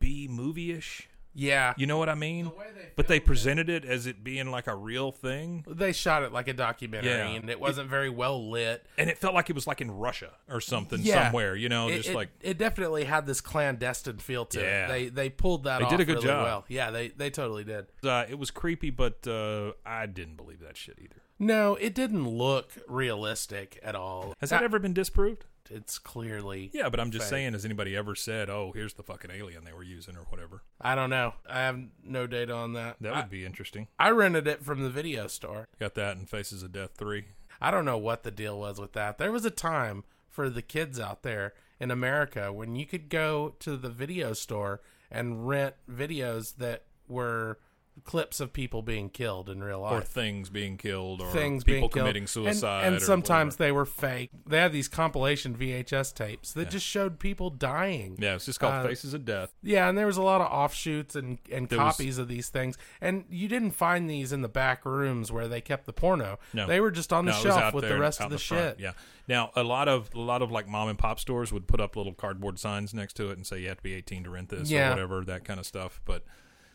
B-movie-ish. Yeah. You know what I mean? But they presented it as it being like a real thing. They shot it like a documentary, and it wasn't very well lit. And it felt like it was like in Russia or something somewhere, you know, It definitely had this clandestine feel to it. They pulled that off really well. They did a good job. Yeah, they totally did. It was creepy, but I didn't believe that shit either. No, it didn't look realistic at all. Has that ever been disproved? It's clearly yeah, but I'm just saying, has anybody ever said, oh, here's the fucking alien they were using or whatever? I don't know. I have no data on that. That would be interesting. I rented it from the video store. Got that in Faces of Death 3. I don't know what the deal was with that. There was a time for the kids out there in America when you could go to the video store and rent videos that were clips of people being killed in real life, or things being killed, or things people committing suicide, and sometimes whatever. They were fake. They had these compilation VHS tapes that just showed people dying. Yeah, it's just called Faces of Death. Yeah, and there was a lot of offshoots and copies of these things, and you didn't find these in the back rooms where they kept the porno. No, they were just on the shelf with the rest of the shit. Yeah. Now a lot of like mom and pop stores would put up little cardboard signs next to it and say you have to be 18 to rent this or whatever, that kind of stuff, but.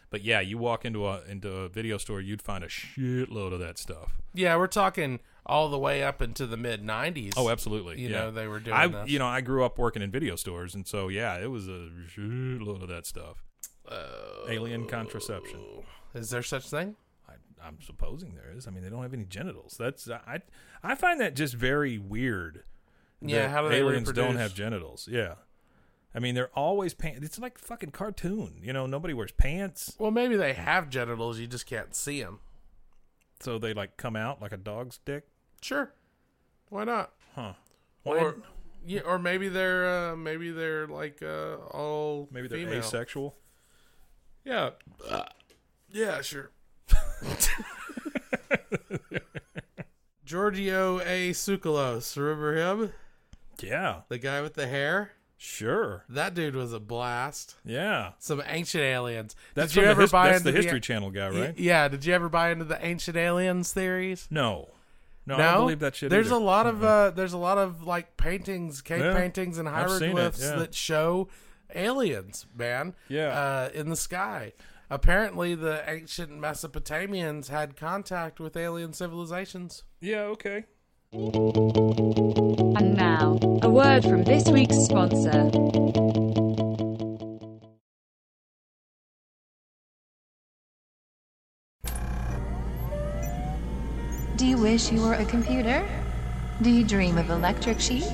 But yeah, you walk into a video store, you'd find a shitload of that stuff. Yeah, we're talking all the way up into the mid '90s. Oh, absolutely. You know they were doing. This. You know, I grew up working in video stores, and so yeah, it was a shitload of that stuff. Alien contraception. Is there such thing? I'm supposing there is. I mean, they don't have any genitals. That's I find that just very weird. Yeah, how do they aliens reproduce? Don't have genitals? Yeah. I mean, they're always pants. It's like a fucking cartoon. You know, nobody wears pants. Well, maybe they have genitals. You just can't see them. So they, like, come out like a dog's dick? Sure. Why not? Huh. Or maybe they're, all maybe they're female. Asexual? Yeah. Yeah, sure. Giorgio A. Tsoukalos. Remember him? Yeah. The guy with the hair? Sure. That dude was a blast. Yeah. Some ancient aliens. That's the History Channel guy, right? Yeah. Did you ever buy into the ancient aliens theories? No? I don't believe that shit either. There's a lot of like paintings, paintings and hieroglyphs that show aliens, man. Yeah. In the sky. Apparently the ancient Mesopotamians had contact with alien civilizations. Yeah, okay. And now, a word from this week's sponsor. Do you wish you were a computer? Do you dream of electric sheep?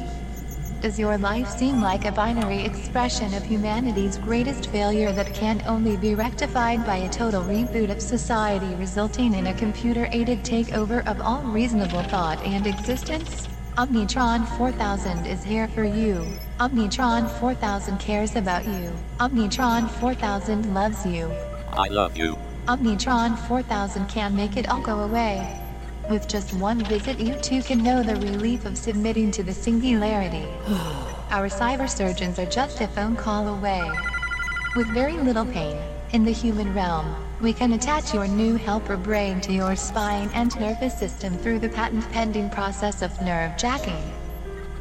Does your life seem like a binary expression of humanity's greatest failure that can only be rectified by a total reboot of society, resulting in a computer-aided takeover of all reasonable thought and existence? Omnitron 4000 is here for you. Omnitron 4000 cares about you. Omnitron 4000 loves you. I love you. Omnitron 4000 can make it all go away. With just one visit, you too can know the relief of submitting to the singularity. Our cybersurgeons are just a phone call away. With very little pain, in the human realm, we can attach your new helper brain to your spine and nervous system through the patent-pending process of nerve jacking.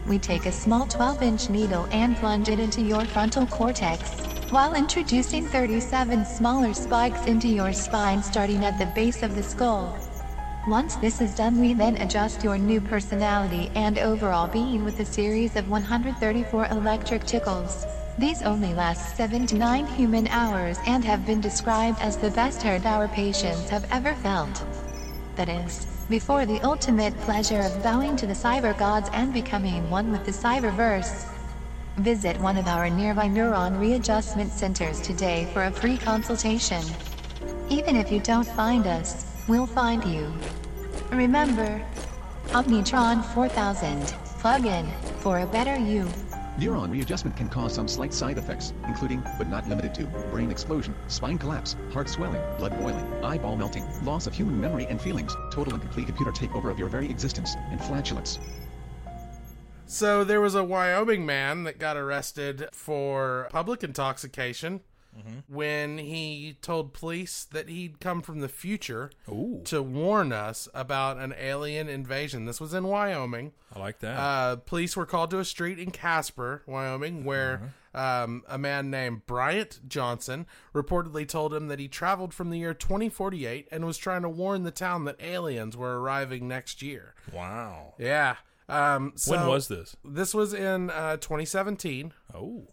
We take a small 12-inch needle and plunge it into your frontal cortex, while introducing 37 smaller spikes into your spine starting at the base of the skull. Once this is done, we then adjust your new personality and overall being with a series of 134 electric tickles. These only last 7 to 9 human hours and have been described as the best hurt our patients have ever felt. That is, before the ultimate pleasure of bowing to the cyber gods and becoming one with the cyberverse. Visit one of our nearby neuron readjustment centers today for a free consultation. Even if you don't find us, we'll find you. Remember, Omnitron 4000, plug in for a better you. Neuron readjustment can cause some slight side effects, including, but not limited to, brain explosion, spine collapse, heart swelling, blood boiling, eyeball melting, loss of human memory and feelings, total and complete computer takeover of your very existence, and flatulence. So there was a Wyoming man that got arrested for public intoxication. Mm-hmm. When he told police that he'd come from the future to warn us about an alien invasion. This was in Wyoming. I like that. Police were called to a street in Casper, Wyoming, where a man named Bryant Johnson reportedly told him that he traveled from the year 2048 and was trying to warn the town that aliens were arriving next year. Wow. Yeah. When was this? This was in 2017.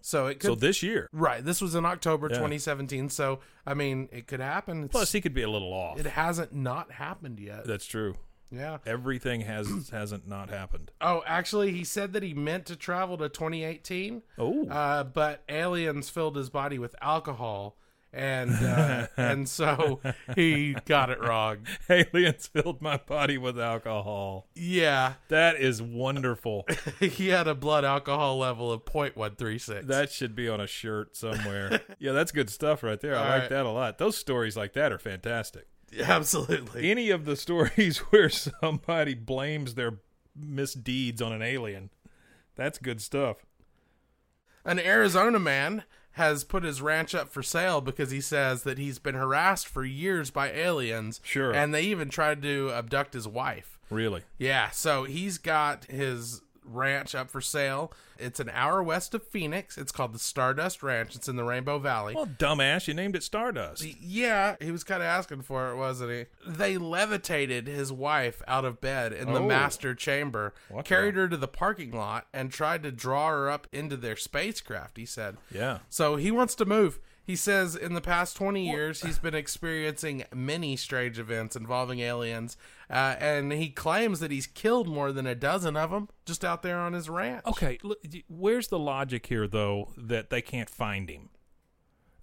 So this year, right? This was in October 2017. So I mean, it could happen. Plus, he could be a little off. It hasn't not happened yet. That's true. Yeah. Everything hasn't not happened. Oh, actually, he said that he meant to travel to 2018. Oh. But aliens filled his body with alcohol. And so he got it wrong. Aliens filled my body with alcohol. Yeah. That is wonderful. He had a blood alcohol level of 0.136. That should be on a shirt somewhere. Yeah, that's good stuff right there. I like that a lot. Those stories like that are fantastic. Absolutely. Any of the stories where somebody blames their misdeeds on an alien, that's good stuff. An Arizona man has put his ranch up for sale because he says that he's been harassed for years by aliens. Sure. And they even tried to abduct his wife. Really? Yeah. So he's got his ranch up for sale. It's an hour west of Phoenix. It's called the Stardust Ranch. It's in the Rainbow Valley. Well, dumbass, you named it Stardust. Yeah. He was kind of asking for it, wasn't he? They levitated his wife out of bed in the master chamber, carried her to the parking lot, and tried to draw her up into their spacecraft, he said. Yeah. So he wants to move. He says in the past 20 years, he's been experiencing many strange events involving aliens, and he claims that he's killed more than a dozen of them just out there on his ranch. Okay, where's the logic here, though, that they can't find him?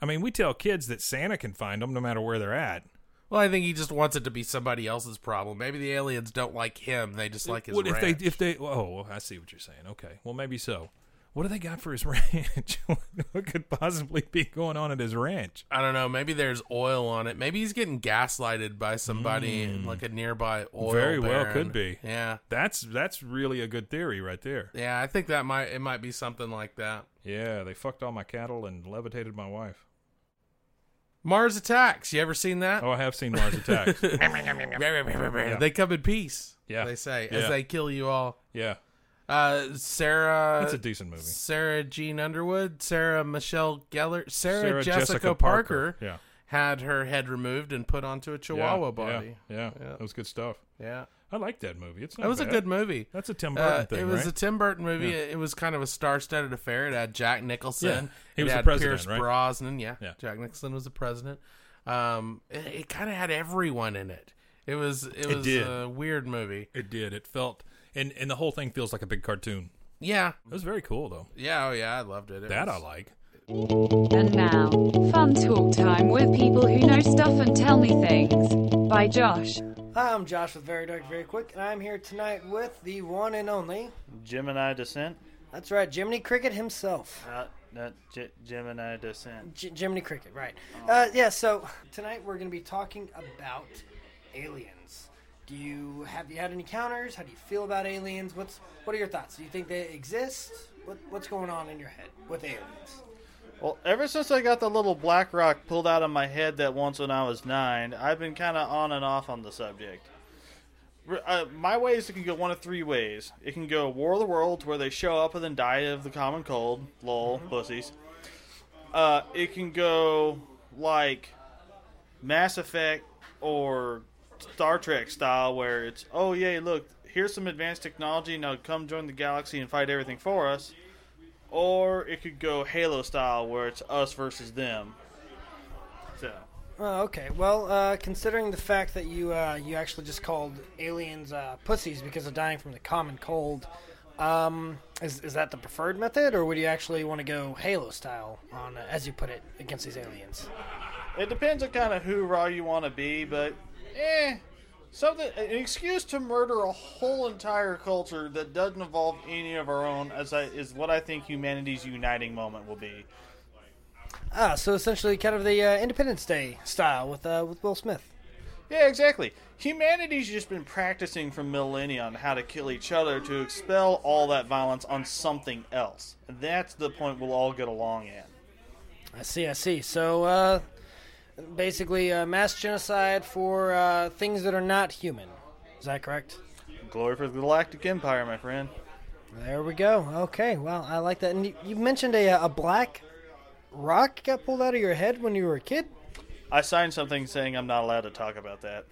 I mean, we tell kids that Santa can find them no matter where they're at. Well, I think he just wants it to be somebody else's problem. Maybe the aliens don't like him. They just like his ranch. Oh, I see what you're saying. Okay, well, maybe so. What do they got for his ranch? What could possibly be going on at his ranch? I don't know. Maybe there's oil on it. Maybe he's getting gaslighted by somebody in like a nearby oil Very baron. Well could be. Yeah. That's really a good theory right there. Yeah, I think that might be something like that. Yeah, they fucked all my cattle and levitated my wife. Mars Attacks. You ever seen that? Oh, I have seen Mars Attacks. Yeah. They come in peace, they say, as they kill you all. Yeah. That's a decent movie. Sarah Jean Underwood, Sarah Michelle Gellar, Sarah Jessica Parker had her head removed and put onto a Chihuahua body. Yeah, that was good stuff. Yeah, I like that movie. It's not bad. A good movie. That's a Tim Burton thing. It was a Tim Burton movie. Yeah. It was kind of a star-studded affair. It had Jack Nicholson. Yeah. He was the president, Pierce Brosnan. Yeah, Jack Nicholson was the president. It kind of had everyone in it. It was a weird movie. It did. It felt. And the whole thing feels like a big cartoon. Yeah. It was very cool, though. Yeah, I loved it. I like. And now, fun talk time with people who know stuff and tell me things. By Josh. Hi, I'm Josh with Very Dark, Very Quick, and I'm here tonight with the one and only... Gemini Descent. That's right, Jiminy Cricket himself. Gemini Descent. Jiminy Cricket, right. So tonight we're going to be talking about aliens. Have you had any encounters? How do you feel about aliens? What are your thoughts? Do you think they exist? What's going on in your head with aliens? Well, ever since I got the little black rock pulled out of my head that once when I was 9, I've been kind of on and off on the subject. My way is it can go one of three ways. It can go War of the Worlds, where they show up and then die of the common cold. Lol, pussies. It can go like Mass Effect or Star Trek style, where it's, oh yay, look, here's some advanced technology, now come join the galaxy and fight everything for us. Or it could go Halo style, where it's us versus them. So. Oh, okay. Well, considering the fact that you actually just called aliens pussies because of dying from the common cold, is that the preferred method, or would you actually want to go Halo style on, as you put it, against these aliens? It depends on kind of who raw you want to be, but an excuse to murder a whole entire culture that doesn't involve any of our own is what I think humanity's uniting moment will be. So essentially kind of the Independence Day style with Will Smith. Yeah, exactly. Humanity's just been practicing for millennia on how to kill each other to expel all that violence on something else. And that's the point we'll all get along at. I see. So, basically, mass genocide for things that are not human. Is that correct? Glory for the Galactic Empire, my friend. There we go. Okay, well, I like that. And you mentioned a black rock got pulled out of your head when you were a kid? I signed something saying I'm not allowed to talk about that.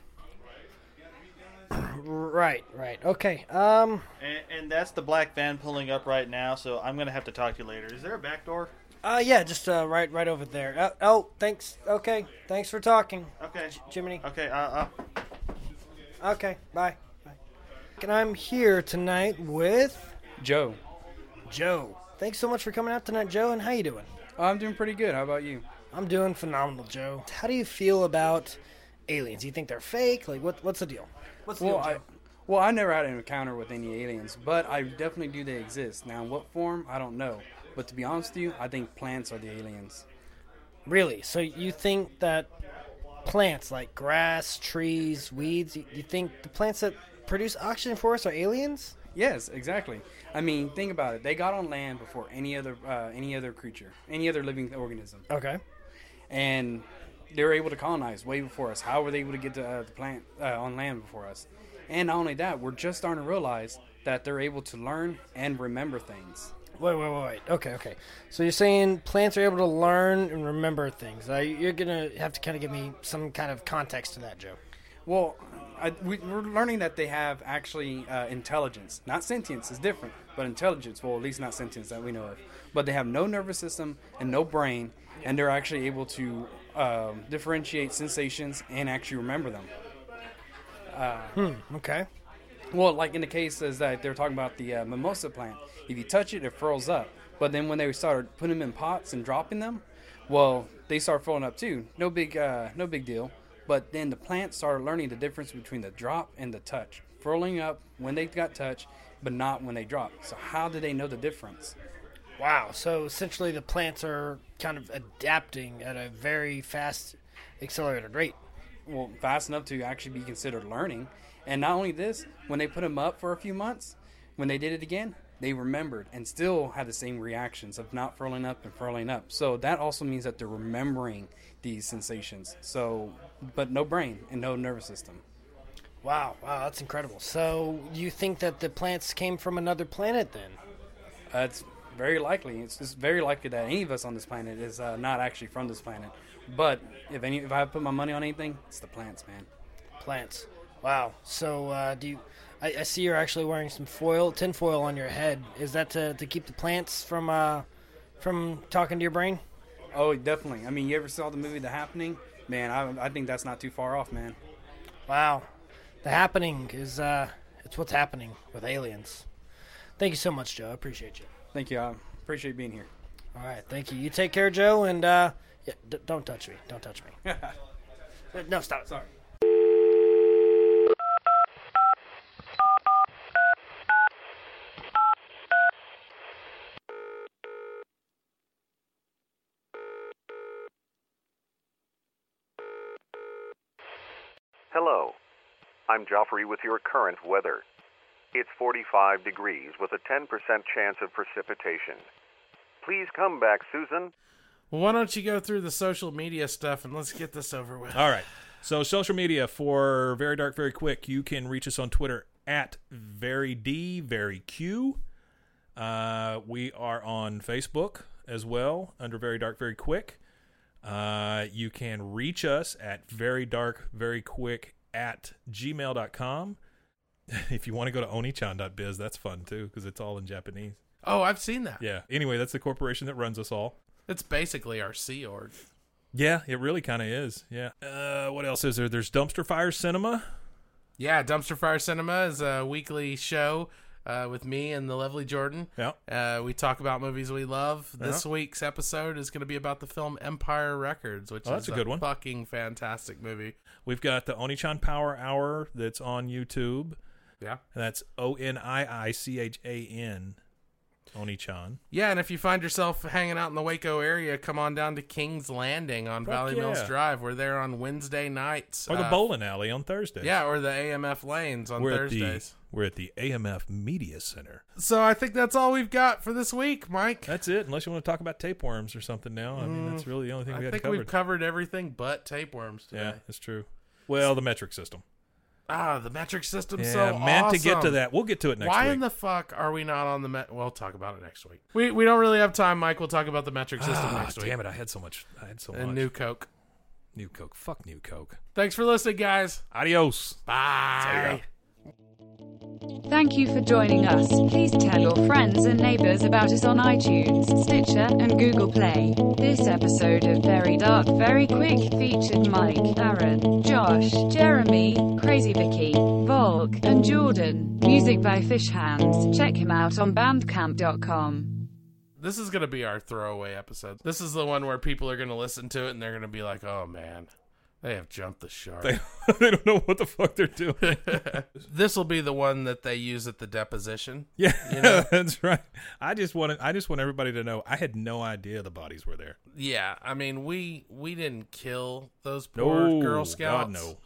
Right. Okay. And that's the black van pulling up right now, so I'm going to have to talk to you later. Is there a back door? Just right over there. Oh, thanks. Okay, thanks for talking. Okay, Jiminy. Okay, Okay, bye. and I'm here tonight with... Joe. Thanks so much for coming out tonight, Joe, and how you doing? I'm doing pretty good. How about you? I'm doing phenomenal, Joe. How do you feel about aliens? You think they're fake? Like, what's the deal? What's the deal, Joe? I never had an encounter with any aliens, but I definitely do they exist. Now, in what form? I don't know. But to be honest with you, I think plants are the aliens. Really? So you think that plants like grass, trees, weeds, you think the plants that produce oxygen for us are aliens? Yes, exactly. I mean, think about it. They got on land before any other creature, any other living organism. Okay. And they were able to colonize way before us. How were they able to get to the plant on land before us? And not only that, we're just starting to realize that they're able to learn and remember things. Wait. Okay. So you're saying plants are able to learn and remember things. You're going to have to kind of give me some kind of context to that, Joe. Well, we're learning that they have actually intelligence. Not sentience is different, but intelligence. Well, at least not sentience that we know of. But they have no nervous system and no brain, and they're actually able to differentiate sensations and actually remember them. Okay. Well, like in the case is that they're talking about the mimosa plant. If you touch it, it furls up. But then when they started putting them in pots and dropping them, well, they start filling up too. No big deal. But then the plants started learning the difference between the drop and the touch. Furling up when they got touched, but not when they dropped. So how do they know the difference? Wow. So essentially the plants are kind of adapting at a very fast, accelerated rate. Well, fast enough to actually be considered learning. And not only this, when they put them up for a few months, when they did it again, they remembered and still had the same reactions of not furling up and furling up. So that also means that they're remembering these sensations. So, but no brain and no nervous system. Wow, that's incredible. So you think that the plants came from another planet then? It's very likely. It's very likely that any of us on this planet is not actually from this planet. But if I put my money on anything, it's the plants, man. Plants. Wow. So I see you're actually wearing some tinfoil on your head. Is that to keep the plants from talking to your brain? Oh, definitely. I mean, you ever saw the movie The Happening? Man, I think that's not too far off, man. Wow. The Happening is it's what's happening with aliens. Thank you so much, Joe. I appreciate you. Thank you. I appreciate being here. All right. Thank you. You take care, Joe, and yeah, don't touch me. Don't touch me. No, stop. Sorry. Hello. I'm Joffrey with your current weather. It's 45 degrees with a 10% chance of precipitation. Please come back, Susan. Well, why don't you go through the social media stuff and let's get this over with. All right. So social media for Very Dark, Very Quick. You can reach us on Twitter at VeryDVeryQ. We are on Facebook as well under Very Dark, Very Quick. You can reach us at verydarkveryquick@gmail.com. If you want to go to onichan.biz, that's fun too because it's all in Japanese. Oh, I've seen that. Yeah. Anyway, that's the corporation that runs us all. It's basically our Sea Org. Yeah, it really kind of is. Yeah. What else is there? There's Dumpster Fire Cinema. Yeah, Dumpster Fire Cinema is a weekly show with me and the lovely Jordan. Yeah. We talk about movies we love. This week's episode is going to be about the film Empire Records, which is a good one. Fucking fantastic movie. We've got the Onichan Power Hour that's on YouTube. Yeah. And that's ONIICHAN. Onichan. Yeah, and if you find yourself hanging out in the Waco area, come on down to King's Landing on Valley Mills Drive. We're there on Wednesday nights. Or the bowling alley on Thursdays. Yeah, or the AMF lanes on Thursdays. We're at the AMF Media Center. So I think that's all we've got for this week, Mike. That's it, unless you want to talk about tapeworms or something now. I mean, that's really the only thing we got covered. I think we've covered everything but tapeworms today. Yeah, that's true. Well, the metric system. Ah, the metric system. Yeah, so meant awesome. To get to that. We'll get to it next week. Why in the fuck are we not on the metric? We'll talk about it next week. We don't really have time, Mike. We'll talk about the metric system next week. Damn it, I had so much. And New Coke. Fuck New Coke. Thanks for listening, guys. Adios. Bye. Thank you for joining us. Please tell your friends and neighbors about us on iTunes, Stitcher, and Google Play. This episode of Very Dark, Very Quick featured Mike, Aaron, Josh, Jeremy, Crazy Vicky, Volk, and Jordan. Music by Fish Hands. Check him out on bandcamp.com. This is going to be our throwaway episode. This is the one where people are going to listen to it and they're going to be like, oh man, they have jumped the shark. They don't know what the fuck they're doing. This will be the one that they use at the deposition. Yeah, you know? That's right. I just want everybody to know I had no idea the bodies were there. Yeah, I mean, we didn't kill those poor Girl Scouts. God, no.